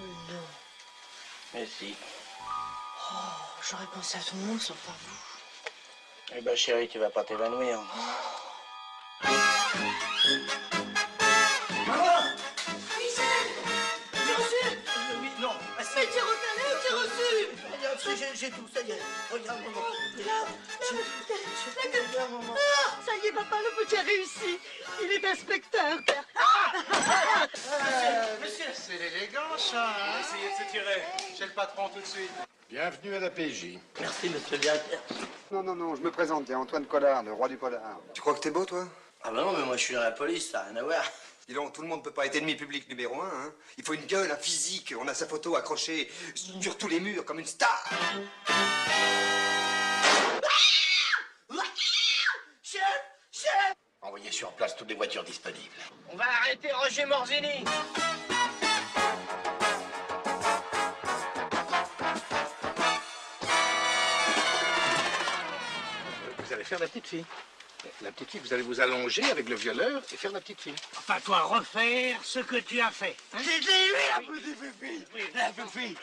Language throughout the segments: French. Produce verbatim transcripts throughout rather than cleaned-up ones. Non. Mais si. Oh, j'aurais pensé à tout le monde sauf à vous. Eh ben chérie, tu vas pas t'évanouir. Oh. Maman! Michel! J'ai reçu! Euh, oui, non. Mais j'ai repéré, j'ai reçu! Regarde, j'ai tout, ça y est. Regarde, maman. Regarde. Regarde, maman. Ah, ça y est, papa, le petit a réussi. Il est inspecteur, père. Ah! Euh, monsieur, c'est l'élégant, ça. On va essayer de se tirer. Chez le patron, tout de suite. Bienvenue à la P J. Merci, monsieur le directeur. Non, non, non, je me présente, c'est Antoine Collard, le roi du polar. Tu crois que t'es beau, toi? Ah bah non, mais moi, je suis dans la police, ça n'a rien à voir. Dis donc, tout le monde ne peut pas être ennemi public numéro un, hein. Il faut une gueule, un physique, on a sa photo accrochée sur tous les murs, comme une star. Chef! Chef! Envoyez sur place toutes les voitures disponibles. On va arrêter Roger Morzini. Vous allez faire la petite fille. La petite fille, vous allez vous allonger avec le violeur et faire la petite fille. Enfin, toi, refaire ce que tu as fait. Hein? J'ai lui, la petite fille. Oui, la petite fille.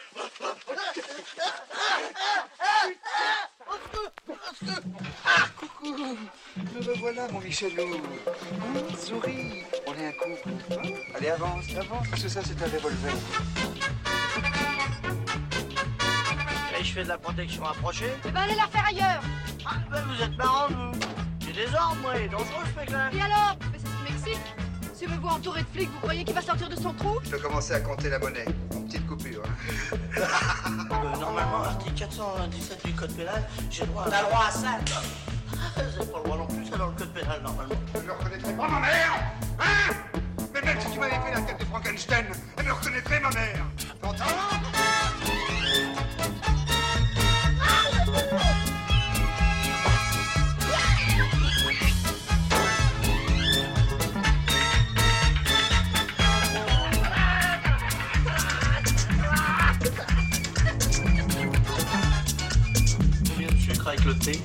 Ah, coucou. Me revoilà, mon Michelou. Hum, souris. On est un couple. Hum, allez, avance, avance. Parce que ça, c'est un revolver. Et je fais de la protection rapprochée. Eh ben, allez la faire ailleurs. Ah, ben, vous êtes marrants, vous. Des ordres, moi, ouais. Dangereux, ce mec-là. Et alors? Mais c'est du Mexique. Si vous vous entourez de flics, vous croyez qu'il va sortir de son trou? Je vais commencer à compter la monnaie. Une petite coupure. Hein. euh, normalement, l'article quatre cent dix-sept du code pénal, j'ai droit à... T'as droit à ça, toi. C'est pas le droit non plus, ça, dans le code pénal, normalement. Je le reconnaîtrais pas, ma mère. Hein? Mais même si tu m'avais fait la tête de Frankenstein, elle me reconnaîtrait, ma mère. T'entends? Avec le thé.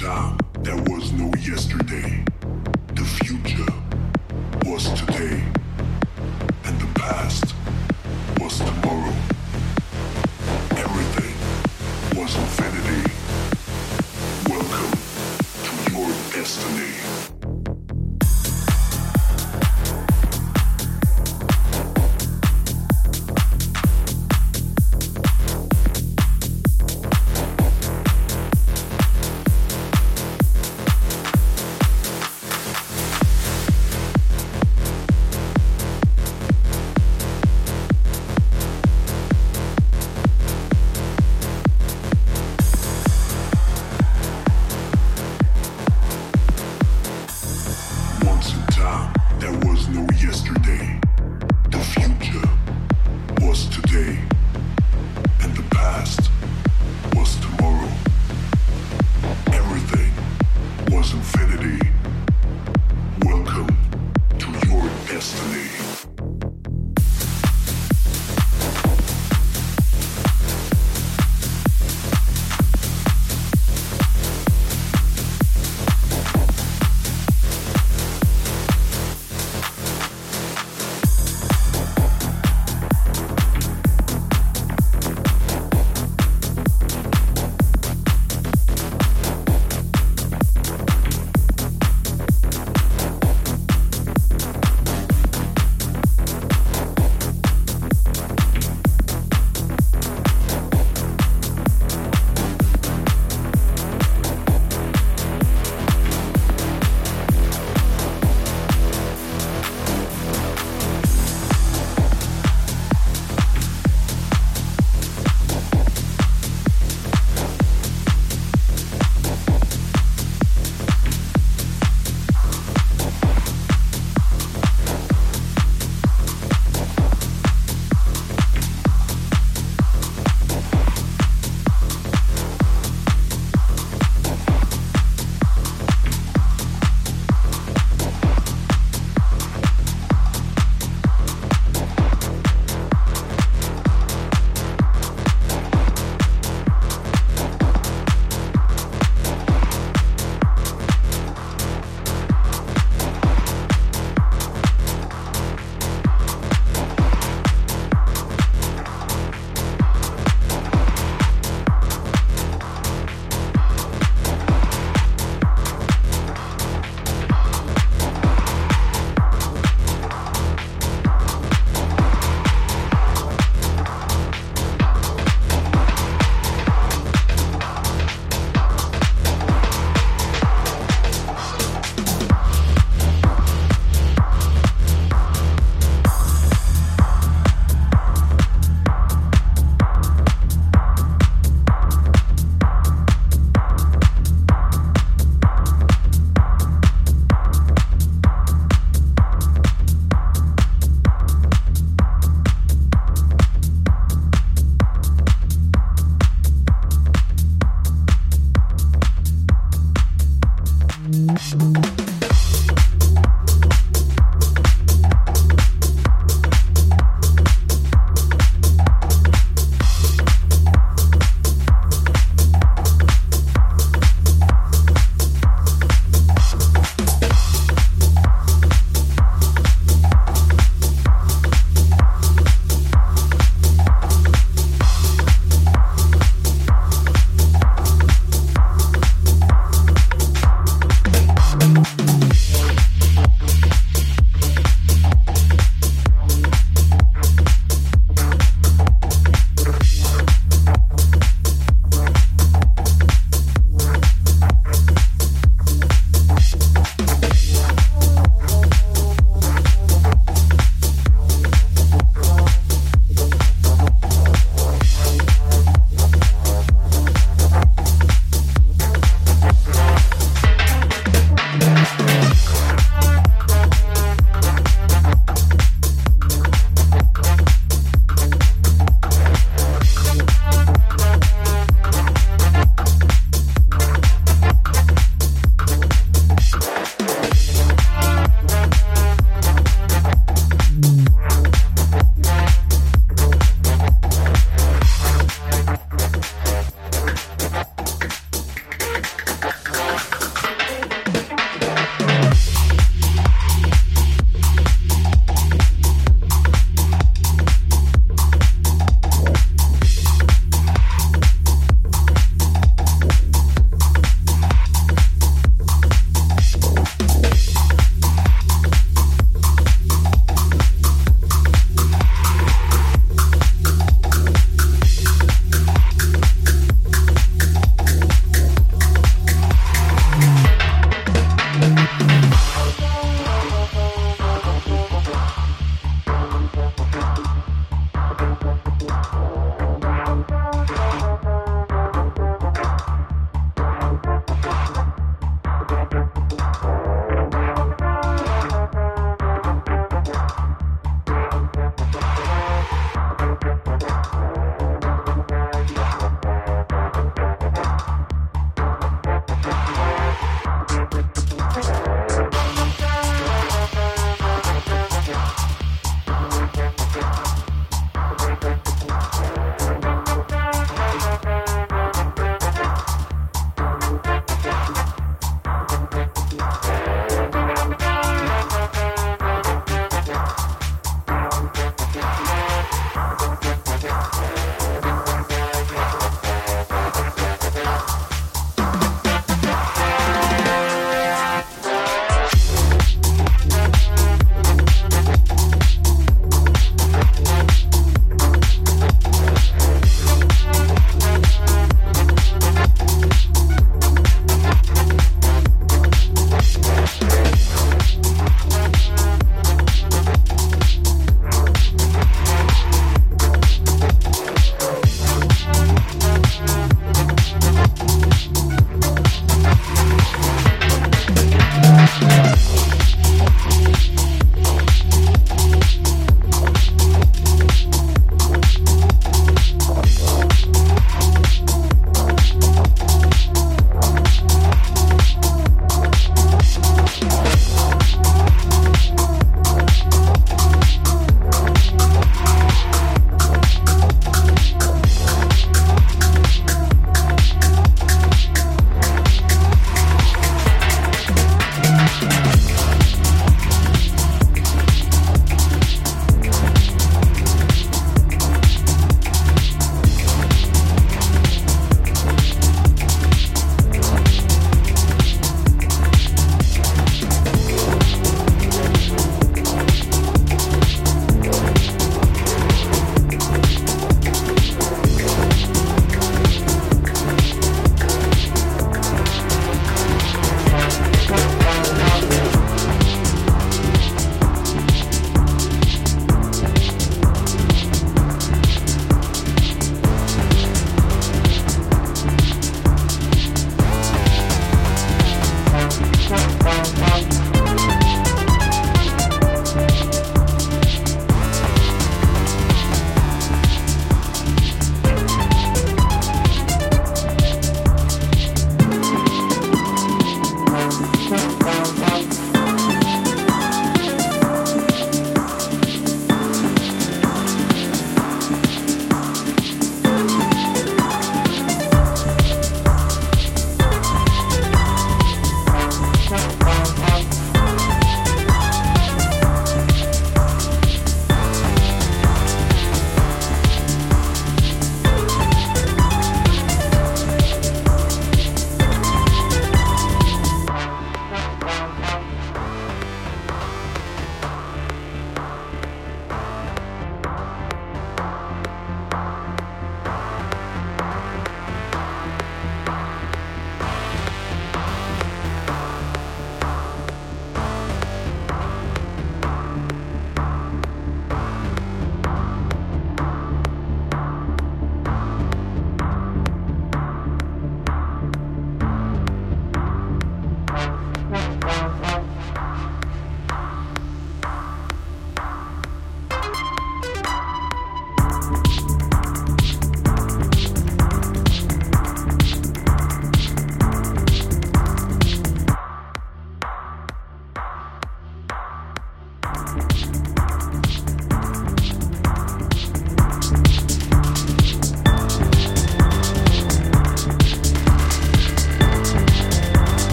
time there was no yesterday. The future was today, and the past was tomorrow. Everything was infinity. Welcome to your destiny.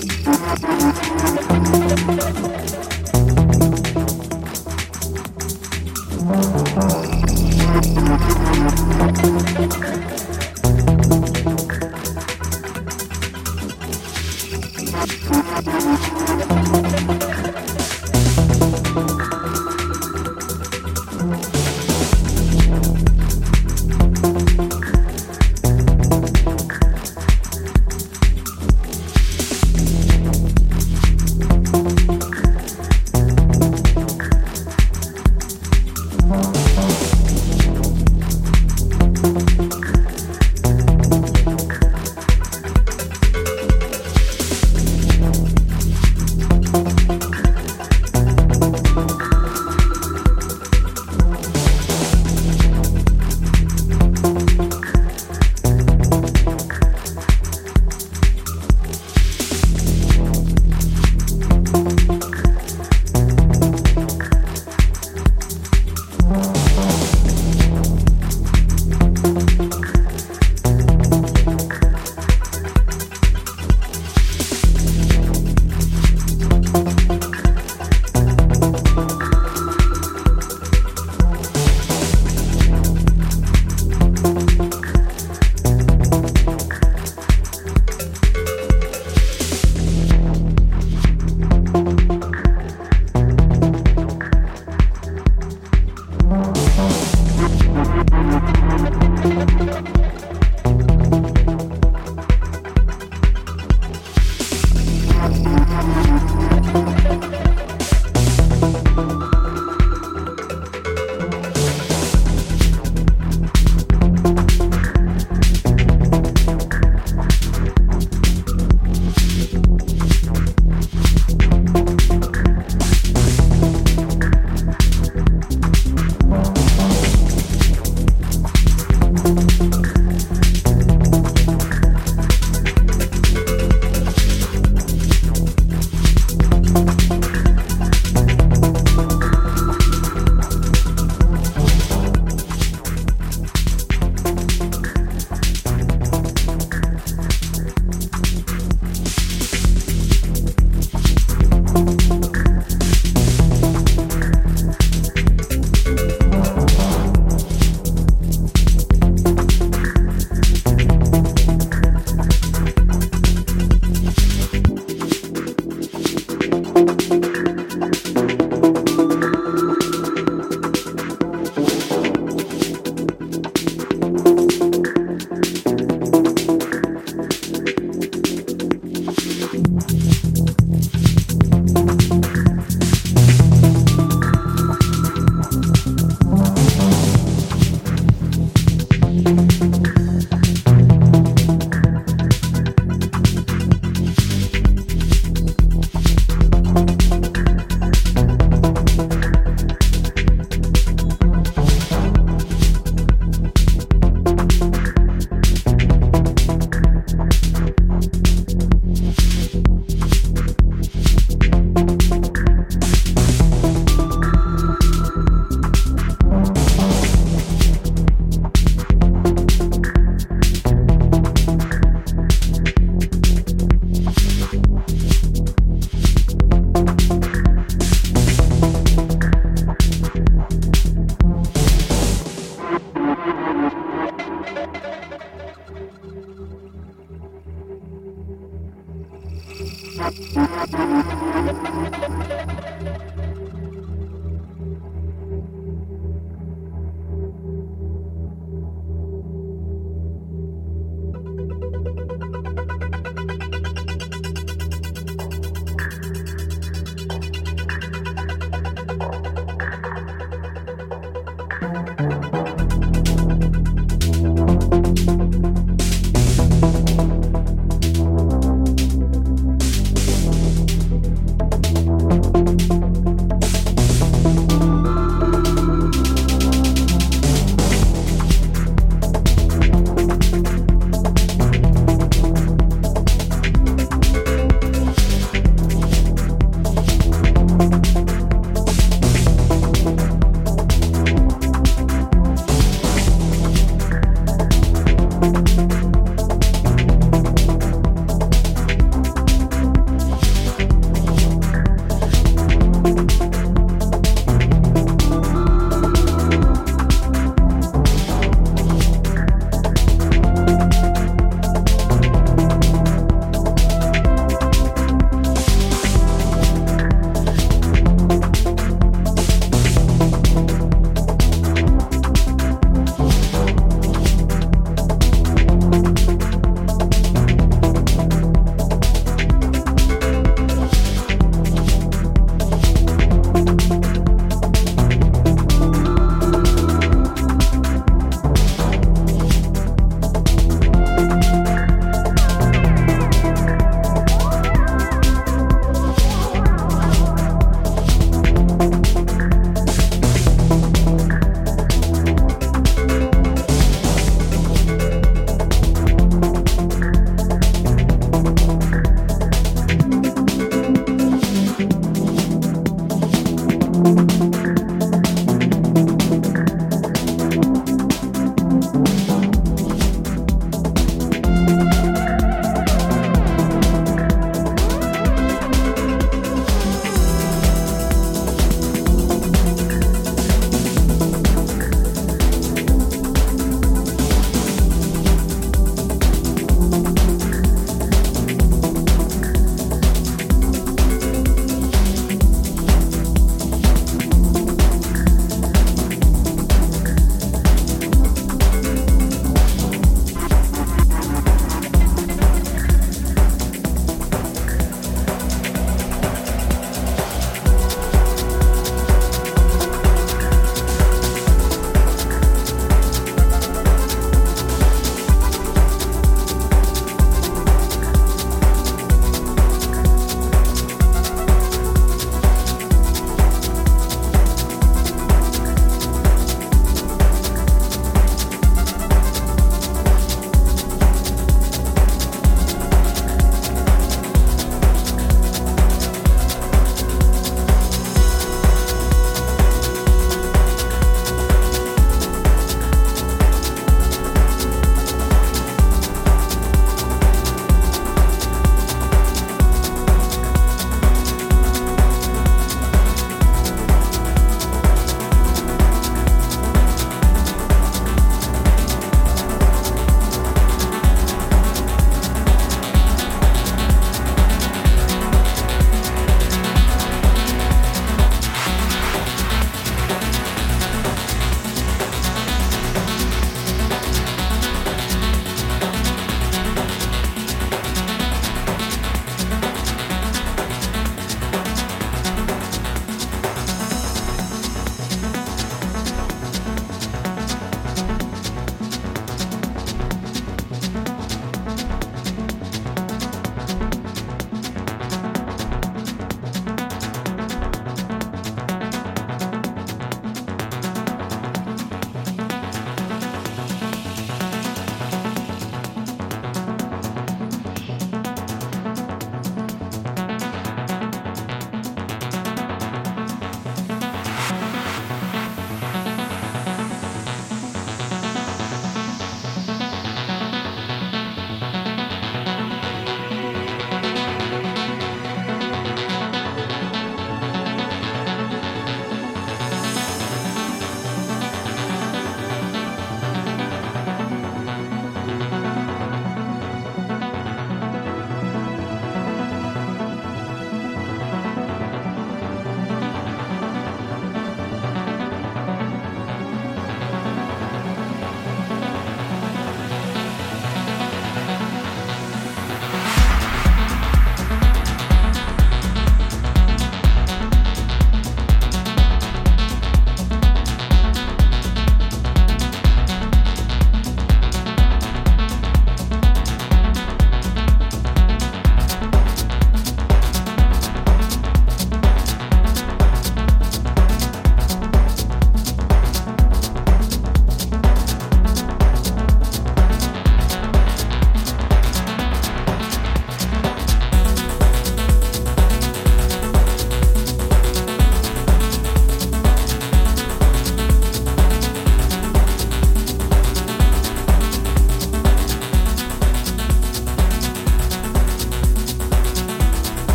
Thank you.